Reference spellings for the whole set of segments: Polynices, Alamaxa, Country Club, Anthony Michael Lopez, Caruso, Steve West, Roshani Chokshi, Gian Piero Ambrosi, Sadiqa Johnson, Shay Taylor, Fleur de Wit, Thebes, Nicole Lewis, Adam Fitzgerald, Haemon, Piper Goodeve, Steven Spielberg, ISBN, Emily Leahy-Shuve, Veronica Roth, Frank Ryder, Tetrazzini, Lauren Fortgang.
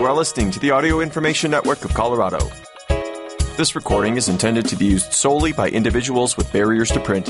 You are listening to the Audio Information Network of Colorado. This recording is intended to be used solely by individuals with barriers to print.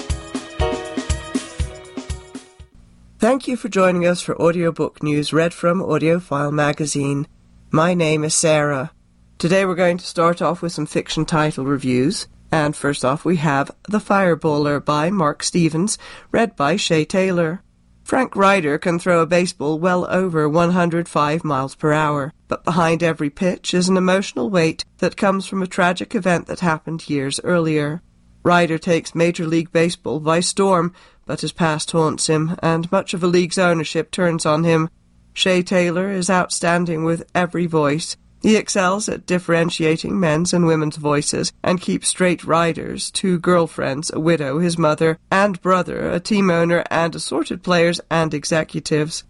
Thank you for joining us for audiobook news read from Audiophile magazine. My name is Sarah. Today we're going to start off with some fiction title reviews. And first off we have The Fireballer by Mark Stevens, read by Shay Taylor. Frank Ryder can throw a baseball well over 105 miles per hour, but behind every pitch is an emotional weight that comes from a tragic event that happened years earlier. Ryder takes Major League Baseball by storm, but his past haunts him, and much of the league's ownership turns on him. Shay Taylor is outstanding with every voice. He excels at differentiating men's and women's voices and keeps straight riders, two girlfriends, a widow, his mother, and brother, a team owner, and assorted players and executives.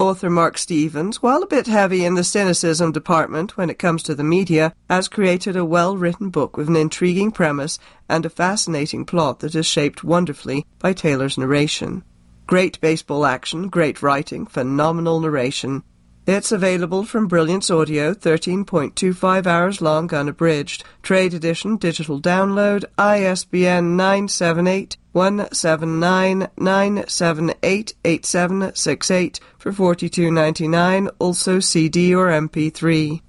Author Mark Stevens, while a bit heavy in the cynicism department when it comes to the media, has created a well-written book with an intriguing premise and a fascinating plot that is shaped wonderfully by Taylor's narration. Great baseball action, great writing, phenomenal narration. It's available from Brilliance Audio, 13.25 hours long, unabridged. Trade edition, digital download, ISBN 978-179-978-8768 for $42.99, also CD or MP3.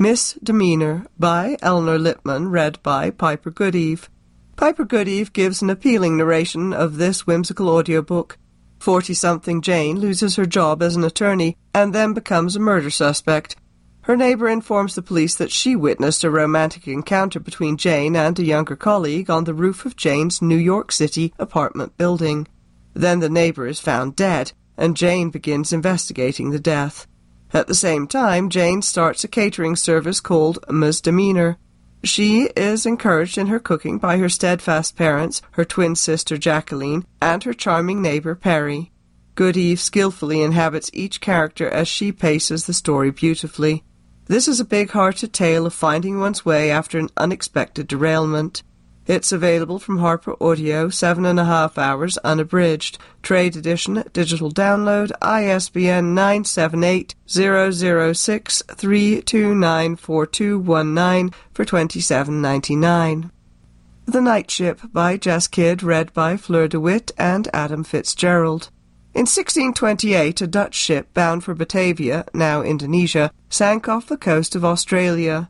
Misdemeanor by Eleanor Lipman, read by Piper Goodeve. Piper Goodeve gives an appealing narration of this whimsical audiobook. 40-something Jane loses her job as an attorney and then becomes a murder suspect. Her neighbor informs the police that she witnessed a romantic encounter between Jane and a younger colleague on the roof of Jane's New York City apartment building. Then the neighbor is found dead, and Jane begins investigating the death. At the same time, Jane starts a catering service called Misdemeanor. She is encouraged in her cooking by her steadfast parents, her twin sister Jacqueline, and her charming neighbor Perry. Goodeve skillfully inhabits each character as she paces the story beautifully. This is a big-hearted tale of finding one's way after an unexpected derailment. It's available from Harper Audio, 7.5 hours, unabridged. Trade edition, digital download, ISBN 978-006-3294219 for $27.99. The Night Ship by Jess Kidd, read by Fleur de Wit and Adam Fitzgerald. In 1628, a Dutch ship bound for Batavia, now Indonesia, sank off the coast of Australia.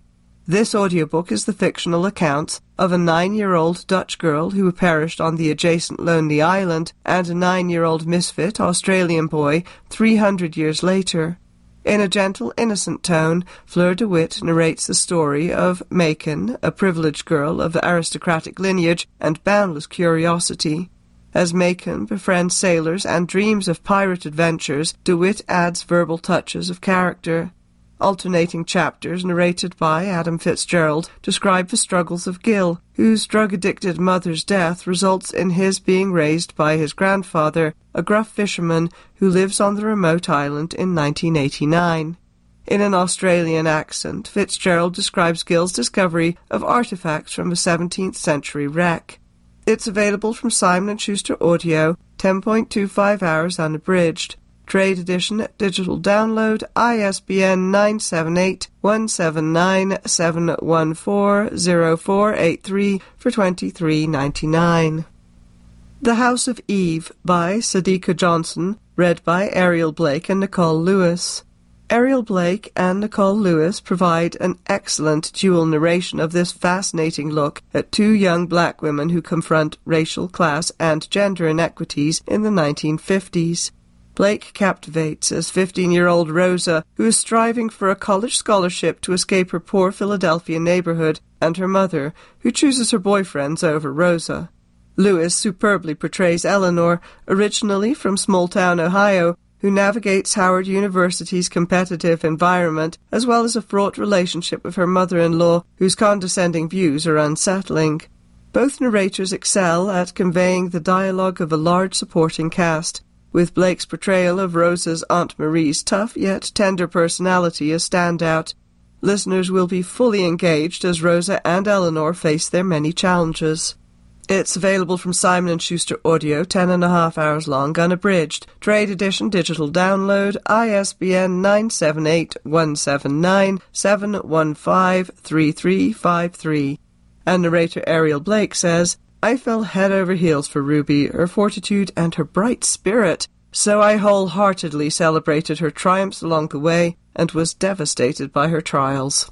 This audiobook is the fictional account of a 9-year-old Dutch girl who perished on the adjacent Lonely Island and a 9-year-old misfit Australian boy 300 years later. In a gentle, innocent tone, Fleur de Wit narrates the story of Macon, a privileged girl of aristocratic lineage and boundless curiosity. As Macon befriends sailors and dreams of pirate adventures, de Wit adds verbal touches of character. Alternating chapters narrated by Adam Fitzgerald describe the struggles of Gil, whose drug-addicted mother's death results in his being raised by his grandfather, a gruff fisherman who lives on the remote island in 1989. In an Australian accent, Fitzgerald describes Gil's discovery of artifacts from a 17th century wreck. It's available from Simon & Schuster Audio, 10.25 hours unabridged. Trade edition, digital download, ISBN 978-179-714-0483 for $23.99. The House of Eve by Sadiqa Johnson, read by Ariel Blake and Nicole Lewis. Ariel Blake and Nicole Lewis provide an excellent dual narration of this fascinating look at two young black women who confront racial, class, and gender inequities in the 1950s. Blake captivates as 15-year-old Rosa, who is striving for a college scholarship to escape her poor Philadelphia neighborhood, and her mother, who chooses her boyfriends over Rosa. Lewis superbly portrays Eleanor, originally from small-town Ohio, who navigates Howard University's competitive environment, as well as a fraught relationship with her mother-in-law, whose condescending views are unsettling. Both narrators excel at conveying the dialogue of a large supporting cast, with Blake's portrayal of Rosa's Aunt Marie's tough yet tender personality a standout. Listeners will be fully engaged as Rosa and Eleanor face their many challenges. It's available from Simon & Schuster Audio, 10.5 hours long, unabridged. Trade edition, digital download, ISBN 978-179-715-3353. And narrator Ariel Blake says, I fell head over heels for Ruby, her fortitude and her bright spirit, so I wholeheartedly celebrated her triumphs along the way and was devastated by her trials.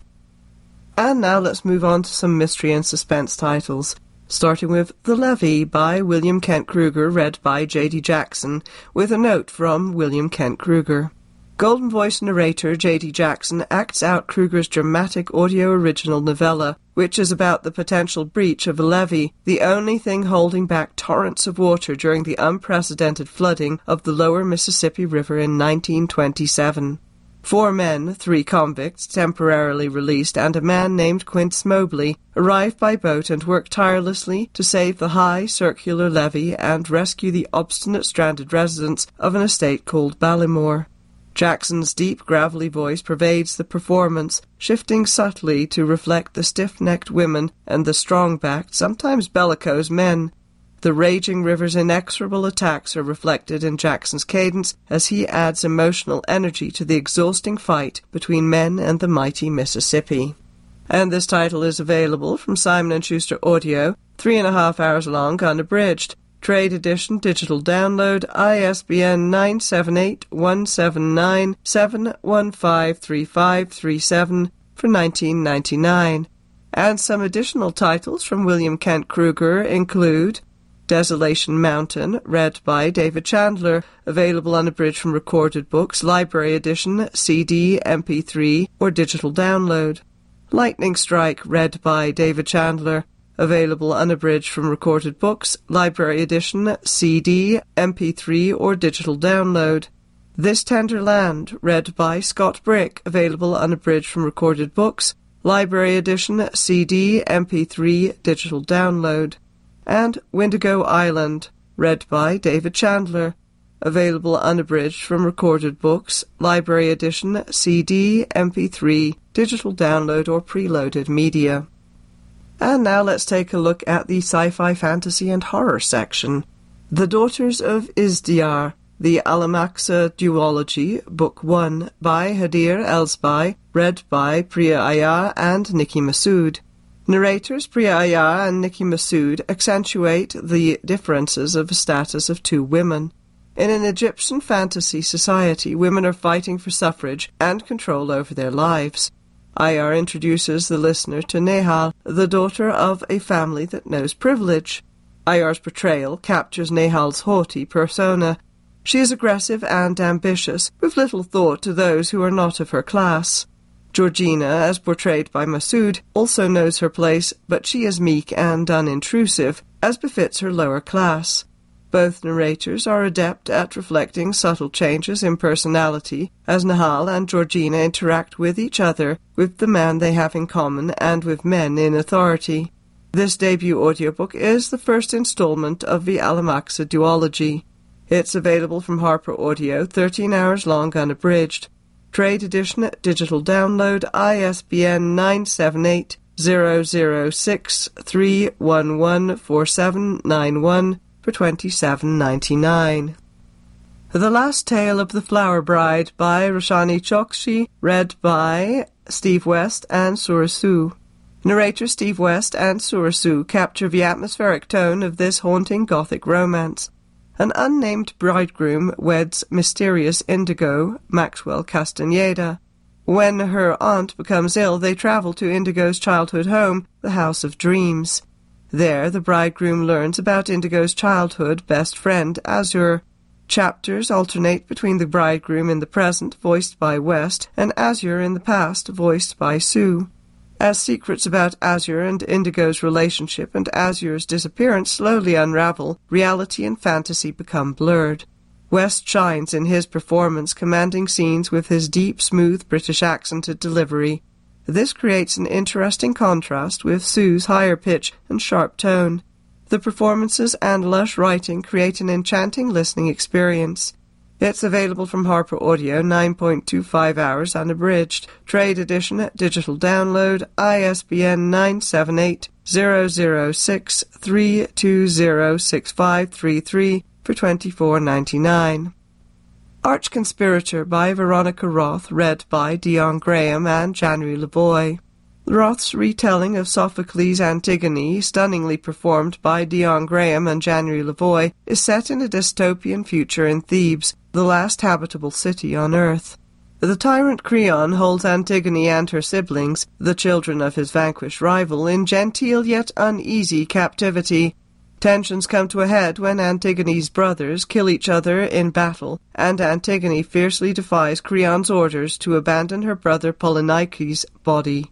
And now let's move on to some mystery and suspense titles, starting with The Levee by William Kent Krueger, read by J.D. Jackson, with a note from William Kent Krueger. Golden Voice narrator J.D. Jackson acts out Krueger's dramatic audio original novella, which is about the potential breach of a levee, the only thing holding back torrents of water during the unprecedented flooding of the lower Mississippi River in 1927. Four men, three convicts, temporarily released, and a man named Quince Mobley, arrive by boat and work tirelessly to save the high, circular levee and rescue the obstinate, stranded residents of an estate called Ballymore. Jackson's deep, gravelly voice pervades the performance, shifting subtly to reflect the stiff-necked women and the strong-backed, sometimes bellicose men. The raging river's inexorable attacks are reflected in Jackson's cadence as he adds emotional energy to the exhausting fight between men and the mighty Mississippi. And this title is available from Simon & Schuster Audio, 3.5 hours long, unabridged. Trade edition, digital download, ISBN 978-179-715-3537 for $19.99. And some additional titles from William Kent Krueger include Desolation Mountain, read by David Chandler, available unabridged from Recorded Books, Library Edition, CD, MP3, or digital download. Lightning Strike, read by David Chandler, available unabridged from Recorded Books, Library Edition, CD, MP3, or digital download. This Tender Land, read by Scott Brick, available unabridged from Recorded Books, Library Edition, CD, MP3, digital download. And Wendigo Island, read by David Chandler, available unabridged from Recorded Books, Library Edition, CD, MP3, digital download, or preloaded media. And now let's take a look at the sci-fi, fantasy, and horror section. The Daughters of Izdiar, the Alamaxa duology, Book 1, by Hadir Elsbay, read by Priya Ayyar and Nikki Masood. Narrators Priya Ayyar and Nikki Masood accentuate the differences of the status of two women. In an Egyptian fantasy society, women are fighting for suffrage and control over their lives. Ayyar introduces the listener to Nehal, the daughter of a family that knows privilege. Ayyar's portrayal captures Nehal's haughty persona. She is aggressive and ambitious, with little thought to those who are not of her class. Georgina, as portrayed by Masood, also knows her place, but she is meek and unintrusive, as befits her lower class. Both narrators are adept at reflecting subtle changes in personality as Nehal and Georgina interact with each other, with the man they have in common, and with men in authority. This debut audiobook is the first installment of the Alamaxa duology. It's available from Harper Audio, 13 hours long, unabridged. Trade edition, digital download, ISBN 978-006-3114791. For $27.99. The Last Tale of the Flower Bride by Roshani Chokshi, read by Steve West and Sourisu. Narrator Steve West and Sourisu capture the atmospheric tone of this haunting Gothic romance. An unnamed bridegroom weds mysterious Indigo, Maxwell Castaneda. When her aunt becomes ill, they travel to Indigo's childhood home, the House of Dreams. There, the bridegroom learns about Indigo's childhood best friend, Azure. Chapters alternate between the bridegroom in the present, voiced by West, and Azure in the past, voiced by Sue. As secrets about Azure and Indigo's relationship and Azure's disappearance slowly unravel, reality and fantasy become blurred. West shines in his performance, commanding scenes with his deep, smooth, British-accented delivery. This creates an interesting contrast with Sue's higher pitch and sharp tone. The performances and lush writing create an enchanting listening experience. It's available from Harper Audio, 9.25 hours unabridged. Trade edition, digital download, ISBN 978-006-3206533 for $24.99. Arch Conspirator by Veronica Roth, read by Dion Graham and January LaVoy. Roth's retelling of Sophocles' Antigone, stunningly performed by Dion Graham and January LaVoy, is set in a dystopian future in Thebes, the last habitable city on Earth. The tyrant Creon holds Antigone and her siblings, the children of his vanquished rival, in genteel yet uneasy captivity. Tensions come to a head when Antigone's brothers kill each other in battle, and Antigone fiercely defies Creon's orders to abandon her brother Polynices' body.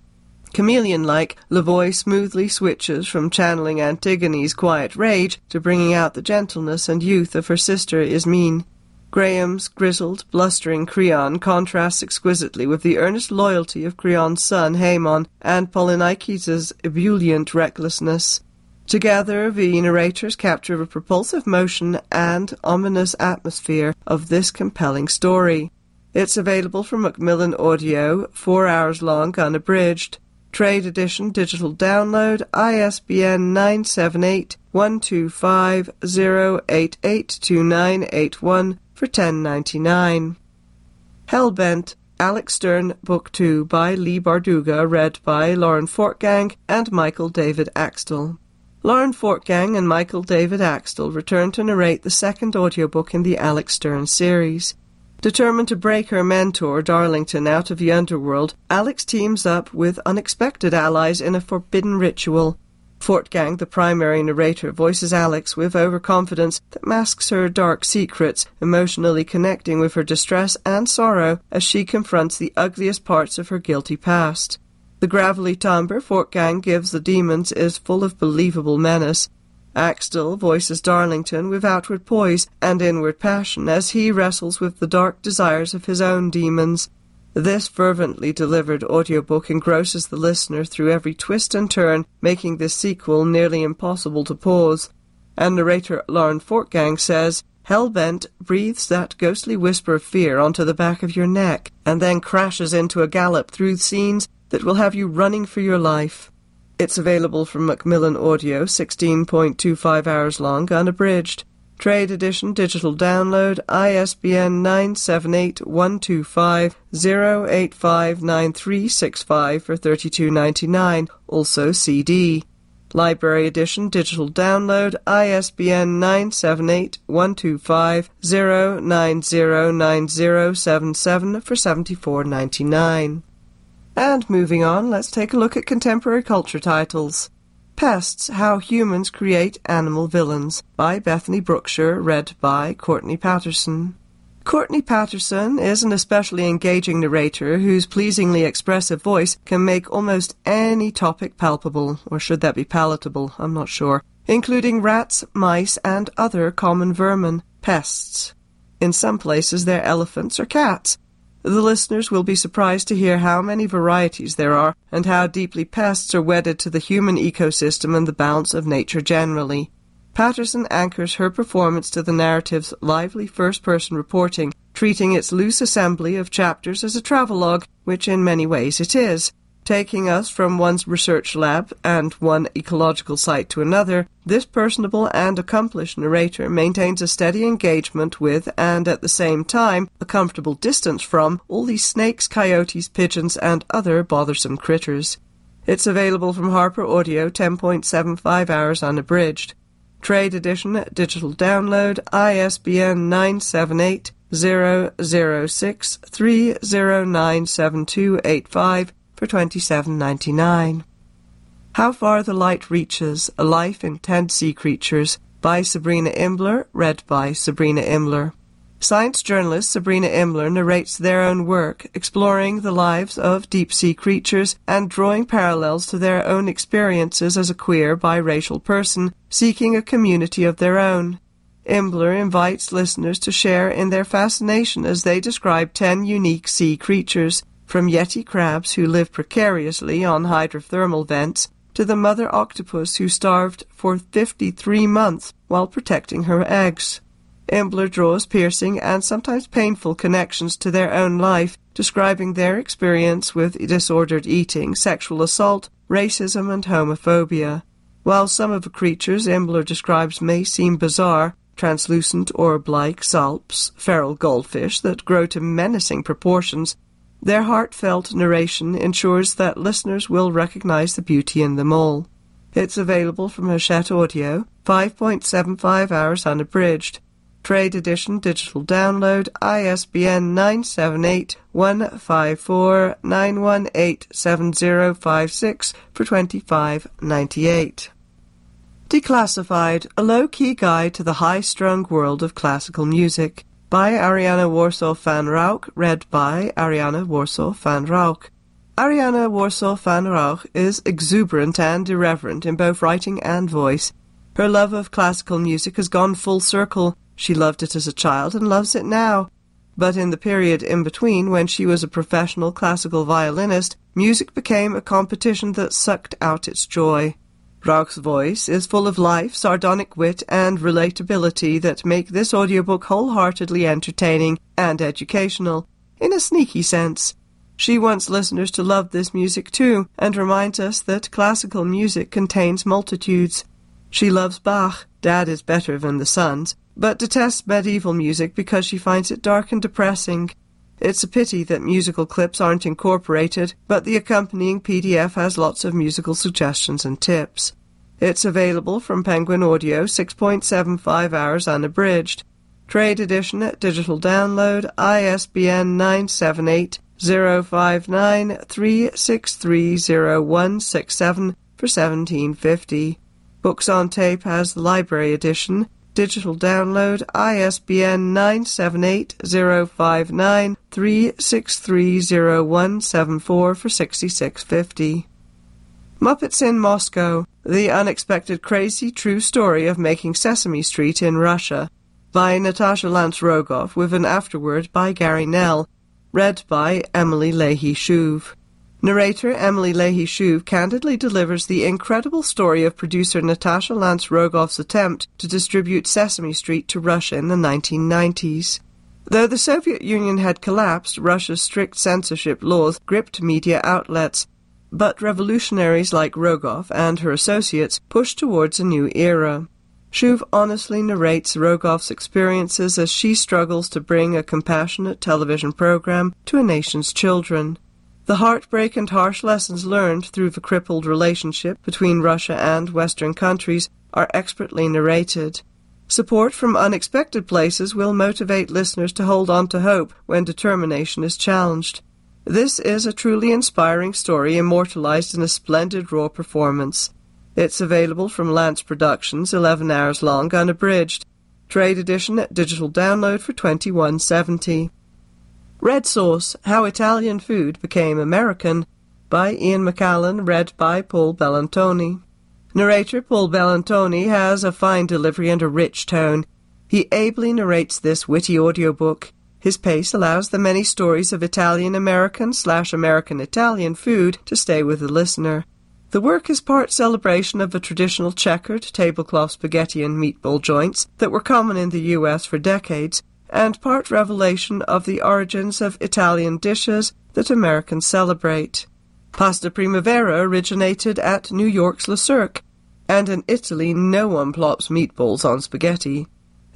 Chameleon-like, LaVoy smoothly switches from channeling Antigone's quiet rage to bringing out the gentleness and youth of her sister Ismene. Graham's grizzled, blustering Creon contrasts exquisitely with the earnest loyalty of Creon's son Haemon and Polynices' ebullient recklessness. Together, the narrators capture the propulsive motion and ominous atmosphere of this compelling story. It's available from Macmillan Audio, 4 hours long, unabridged. Trade edition, digital download, ISBN 978-125-0882981 for $10.99. Hellbent, Alex Stern, Book 2 by Lee Barduga, read by Lauren Fortgang and Michael David Axtell. Lauren Fortgang and Michael David Axtell return to narrate the second audiobook in the Alex Stern series. Determined to break her mentor, Darlington, out of the underworld, Alex teams up with unexpected allies in a forbidden ritual. Fortgang, the primary narrator, voices Alex with overconfidence that masks her dark secrets, emotionally connecting with her distress and sorrow as she confronts the ugliest parts of her guilty past. The gravelly timbre Fortgang gives the demons is full of believable menace. Axtell voices Darlington with outward poise and inward passion as he wrestles with the dark desires of his own demons. This fervently delivered audiobook engrosses the listener through every twist and turn, making this sequel nearly impossible to pause. And narrator Lauren Fortgang says, "Hellbent breathes that ghostly whisper of fear onto the back of your neck and then crashes into a gallop through scenes that will have you running for your life." It's available from Macmillan Audio, 16.25 hours long, unabridged. Trade edition, digital download, ISBN 978-125-0859365 for $32.99, also CD. Library edition, digital download, ISBN 978-125-0909077 for $74.99. And moving on, let's take a look at contemporary culture titles. Pests, How Humans Create Animal Villains by Bethany Brookshire, read by Courtney Patterson. Courtney Patterson is an especially engaging narrator whose pleasingly expressive voice can make almost any topic palpable, or should that be palatable, I'm not sure, including rats, mice, and other common vermin, pests. In some places they're elephants or cats. The listeners will be surprised to hear how many varieties there are and how deeply pests are wedded to the human ecosystem and the balance of nature generally. Patterson anchors her performance to the narrative's lively first-person reporting, treating its loose assembly of chapters as a travelogue, which in many ways it is. Taking us from one research lab and one ecological site to another, this personable and accomplished narrator maintains a steady engagement with, and at the same time, a comfortable distance from, all these snakes, coyotes, pigeons, and other bothersome critters. It's available from Harper Audio, 10.75 hours unabridged. Trade edition, digital download, ISBN 978-006-3097285, for $27.99. How Far the Light Reaches, A Life in 10 Sea Creatures, by Sabrina Imbler, read by Sabrina Imbler. Science journalist Sabrina Imbler narrates their own work, exploring the lives of deep-sea creatures and drawing parallels to their own experiences as a queer, biracial person, seeking a community of their own. Imbler invites listeners to share in their fascination as they describe 10 unique sea creatures, from yeti crabs who live precariously on hydrothermal vents to the mother octopus who starved for 53 months while protecting her eggs. Imbler draws piercing and sometimes painful connections to their own life, describing their experience with disordered eating, sexual assault, racism, and homophobia. While some of the creatures Imbler describes may seem bizarre, translucent orb-like salps, feral goldfish that grow to menacing proportions, their heartfelt narration ensures that listeners will recognize the beauty in them all. It's available from Hachette Audio, 5.75 hours unabridged. Trade edition digital download, ISBN 978-154-9187056 for $25.98. Declassified, a low-key guide to the high-strung world of classical music, by Arianna Warsaw van Rauch, read by Arianna Warsaw van Rauch. Arianna Warsaw van Rauch is exuberant and irreverent in both writing and voice. Her love of classical music has gone full circle. She loved it as a child and loves it now. But in the period in between, when she was a professional classical violinist, music became a competition that sucked out its joy. Rauch's voice is full of life, sardonic wit, and relatability that make this audiobook wholeheartedly entertaining and educational, in a sneaky sense. She wants listeners to love this music too, and reminds us that classical music contains multitudes. She loves Bach, Dad is better than the Sons, but detests medieval music because she finds it dark and depressing. It's a pity that musical clips aren't incorporated, but the accompanying PDF has lots of musical suggestions and tips. It's available from Penguin Audio, 6.75 hours unabridged. Trade edition at digital download, ISBN 978-059-3630167 for $17.50. Books on Tape has the library edition, digital download, ISBN 978-059-3630174 for $66.50. Muppets in Moscow, The Unexpected Crazy True Story of Making Sesame Street in Russia, by Natasha Lance-Rogoff, with an afterword by Gary Nell, read by Emily Leahy-Shuve. Narrator Emily Leahy-Shuve candidly delivers the incredible story of producer Natasha Lance-Rogoff's attempt to distribute Sesame Street to Russia in the 1990s. Though the Soviet Union had collapsed, Russia's strict censorship laws gripped media outlets, but revolutionaries like Rogoff and her associates pushed towards a new era. Shuve honestly narrates Rogoff's experiences as she struggles to bring a compassionate television program to a nation's children. The heartbreak and harsh lessons learned through the crippled relationship between Russia and Western countries are expertly narrated. Support from unexpected places will motivate listeners to hold on to hope when determination is challenged. This is a truly inspiring story immortalized in a splendid raw performance. It's available from Lance Productions, 11 hours long, unabridged. Trade edition at digital download for $21.70. Red Sauce, How Italian Food Became American, by Ian McAllen, read by Paul Bellantoni. Narrator Paul Bellantoni has a fine delivery and a rich tone. He ably narrates this witty audiobook. His pace allows the many stories of Italian-American/American-Italian food to stay with the listener. The work is part celebration of the traditional checkered tablecloth spaghetti and meatball joints that were common in the U.S. for decades, and part revelation of the origins of Italian dishes that Americans celebrate. Pasta Primavera originated at New York's Le Cirque, and in Italy no one plops meatballs on spaghetti.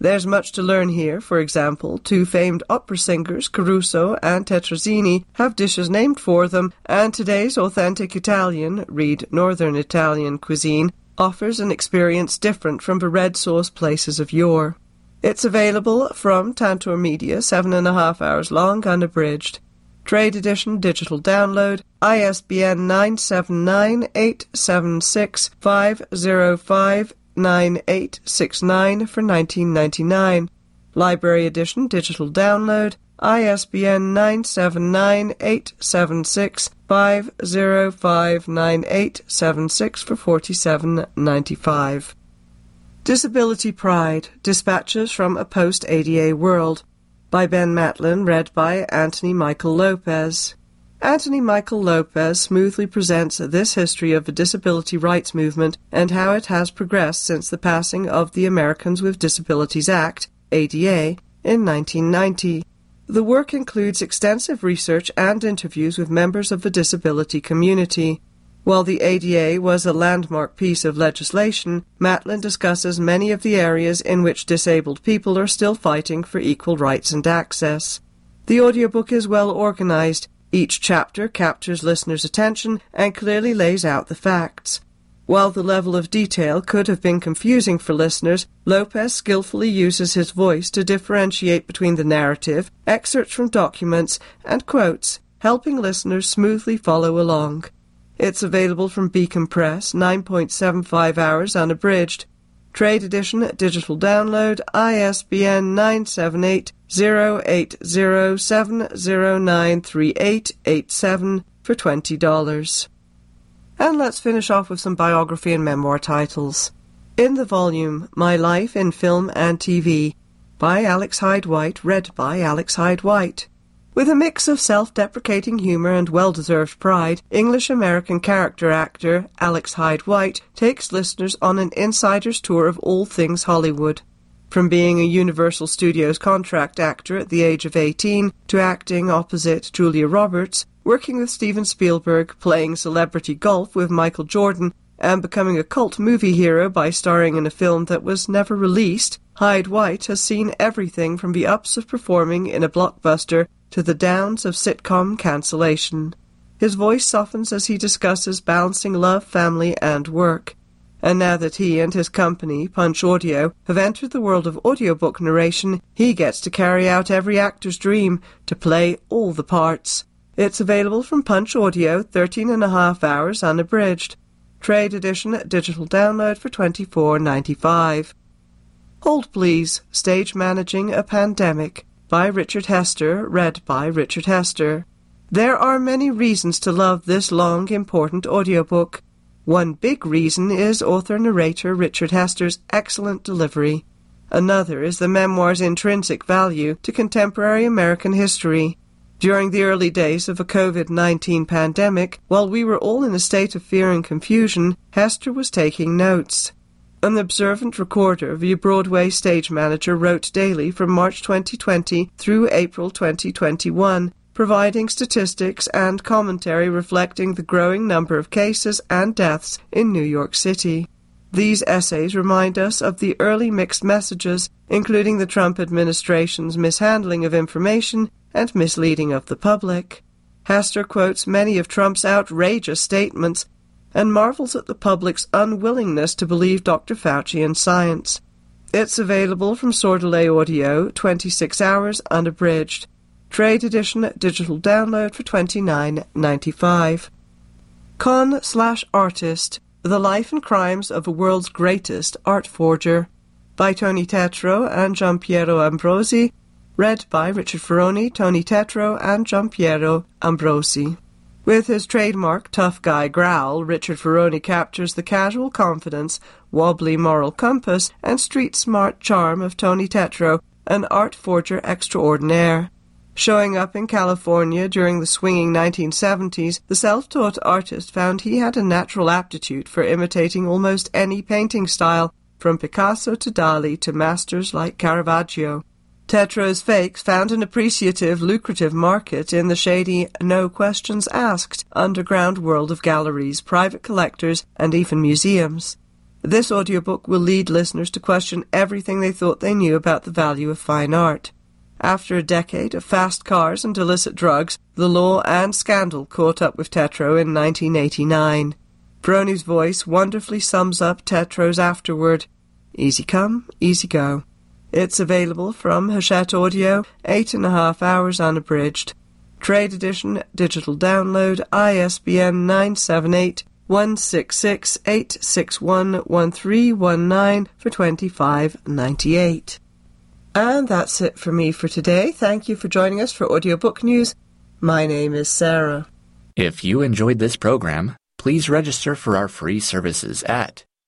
There's much to learn here. For example, two famed opera singers, Caruso and Tetrazzini, have dishes named for them, and today's authentic Italian, read Northern Italian cuisine, offers an experience different from the red sauce places of yore. It's available from Tantor Media, 7.5 hours long, unabridged. Trade edition, digital download, ISBN 979-876-5059869 for $19.99. Library edition, digital download, ISBN 979-876-5059876 for $47.95. Disability Pride, Dispatches from a Post-ADA World, by Ben Matlin, read by Anthony Michael Lopez. Anthony Michael Lopez smoothly presents this history of the disability rights movement and how it has progressed since the passing of the Americans with Disabilities Act ADA, in 1990. The work includes extensive research and interviews with members of the disability community. While the ADA was a landmark piece of legislation, Matlin discusses many of the areas in which disabled people are still fighting for equal rights and access. The audiobook is well organized. Each chapter captures listeners' attention and clearly lays out the facts. While the level of detail could have been confusing for listeners, Lopez skillfully uses his voice to differentiate between the narrative, excerpts from documents, and quotes, helping listeners smoothly follow along. It's available from Beacon Press, 9.75 hours unabridged. Trade edition, digital download, ISBN 978-08070938887 for $20. And let's finish off with some biography and memoir titles. In the volume, My Life in Film and TV, by Alex Hyde-White, read by Alex Hyde-White. With a mix of self-deprecating humor and well-deserved pride, English-American character actor Alex Hyde-White takes listeners on an insider's tour of all things Hollywood. From being a Universal Studios contract actor at the age of 18 to acting opposite Julia Roberts, working with Steven Spielberg, playing celebrity golf with Michael Jordan, and becoming a cult movie hero by starring in a film that was never released, Hyde-White has seen everything from the ups of performing in a blockbuster to the downs of sitcom cancellation. His voice softens as he discusses balancing love, family, and work. And now that he and his company, Punch Audio, have entered the world of audiobook narration, he gets to carry out every actor's dream, to play all the parts. It's available from Punch Audio, 13.5 hours unabridged. Trade edition, digital download for $24.95. Hold Please, Stage Managing a Pandemic, by Richard Hester, read by Richard Hester. There are many reasons to love this long, important audiobook. One big reason is author-narrator Richard Hester's excellent delivery. Another is the memoir's intrinsic value to contemporary American history. During the early days of a COVID-19 pandemic, while we were all in a state of fear and confusion, Hester was taking notes. An observant recorder via Broadway stage manager wrote daily from March 2020 through April 2021, providing statistics and commentary reflecting the growing number of cases and deaths in New York City. These essays remind us of the early mixed messages, including the Trump administration's mishandling of information and misleading of the public. Hester quotes many of Trump's outrageous statements and marvels at the public's unwillingness to believe Dr. Fauci and science. It's available from Sourdelais Audio, 26 hours unabridged. Trade edition, digital download for $29.95. Con/Artist, The Life and Crimes of a World's Greatest Art Forger, by Tony Tetro and Gian Piero Ambrosi, read by Richard Ferroni, Tony Tetro, and Gian Piero Ambrosi. With his trademark tough guy growl, Richard Ferroni captures the casual confidence, wobbly moral compass, and street-smart charm of Tony Tetro, an art forger extraordinaire. Showing up in California during the swinging 1970s, the self-taught artist found he had a natural aptitude for imitating almost any painting style, from Picasso to Dali to masters like Caravaggio. Tetro's fakes found an appreciative, lucrative market in the shady, no-questions-asked underground world of galleries, private collectors, and even museums. This audiobook will lead listeners to question everything they thought they knew about the value of fine art. After a decade of fast cars and illicit drugs, the law and scandal caught up with Tetro in 1989. Brony's voice wonderfully sums up Tetro's afterward. Easy come, easy go. It's available from Hachette Audio, 8.5 hours unabridged. Trade edition, digital download, ISBN 978-166-861-1319 for $25.98. And that's it for me for today. Thank you for joining us for Audiobook News. My name is Sarah. If you enjoyed this program, please register for our free services at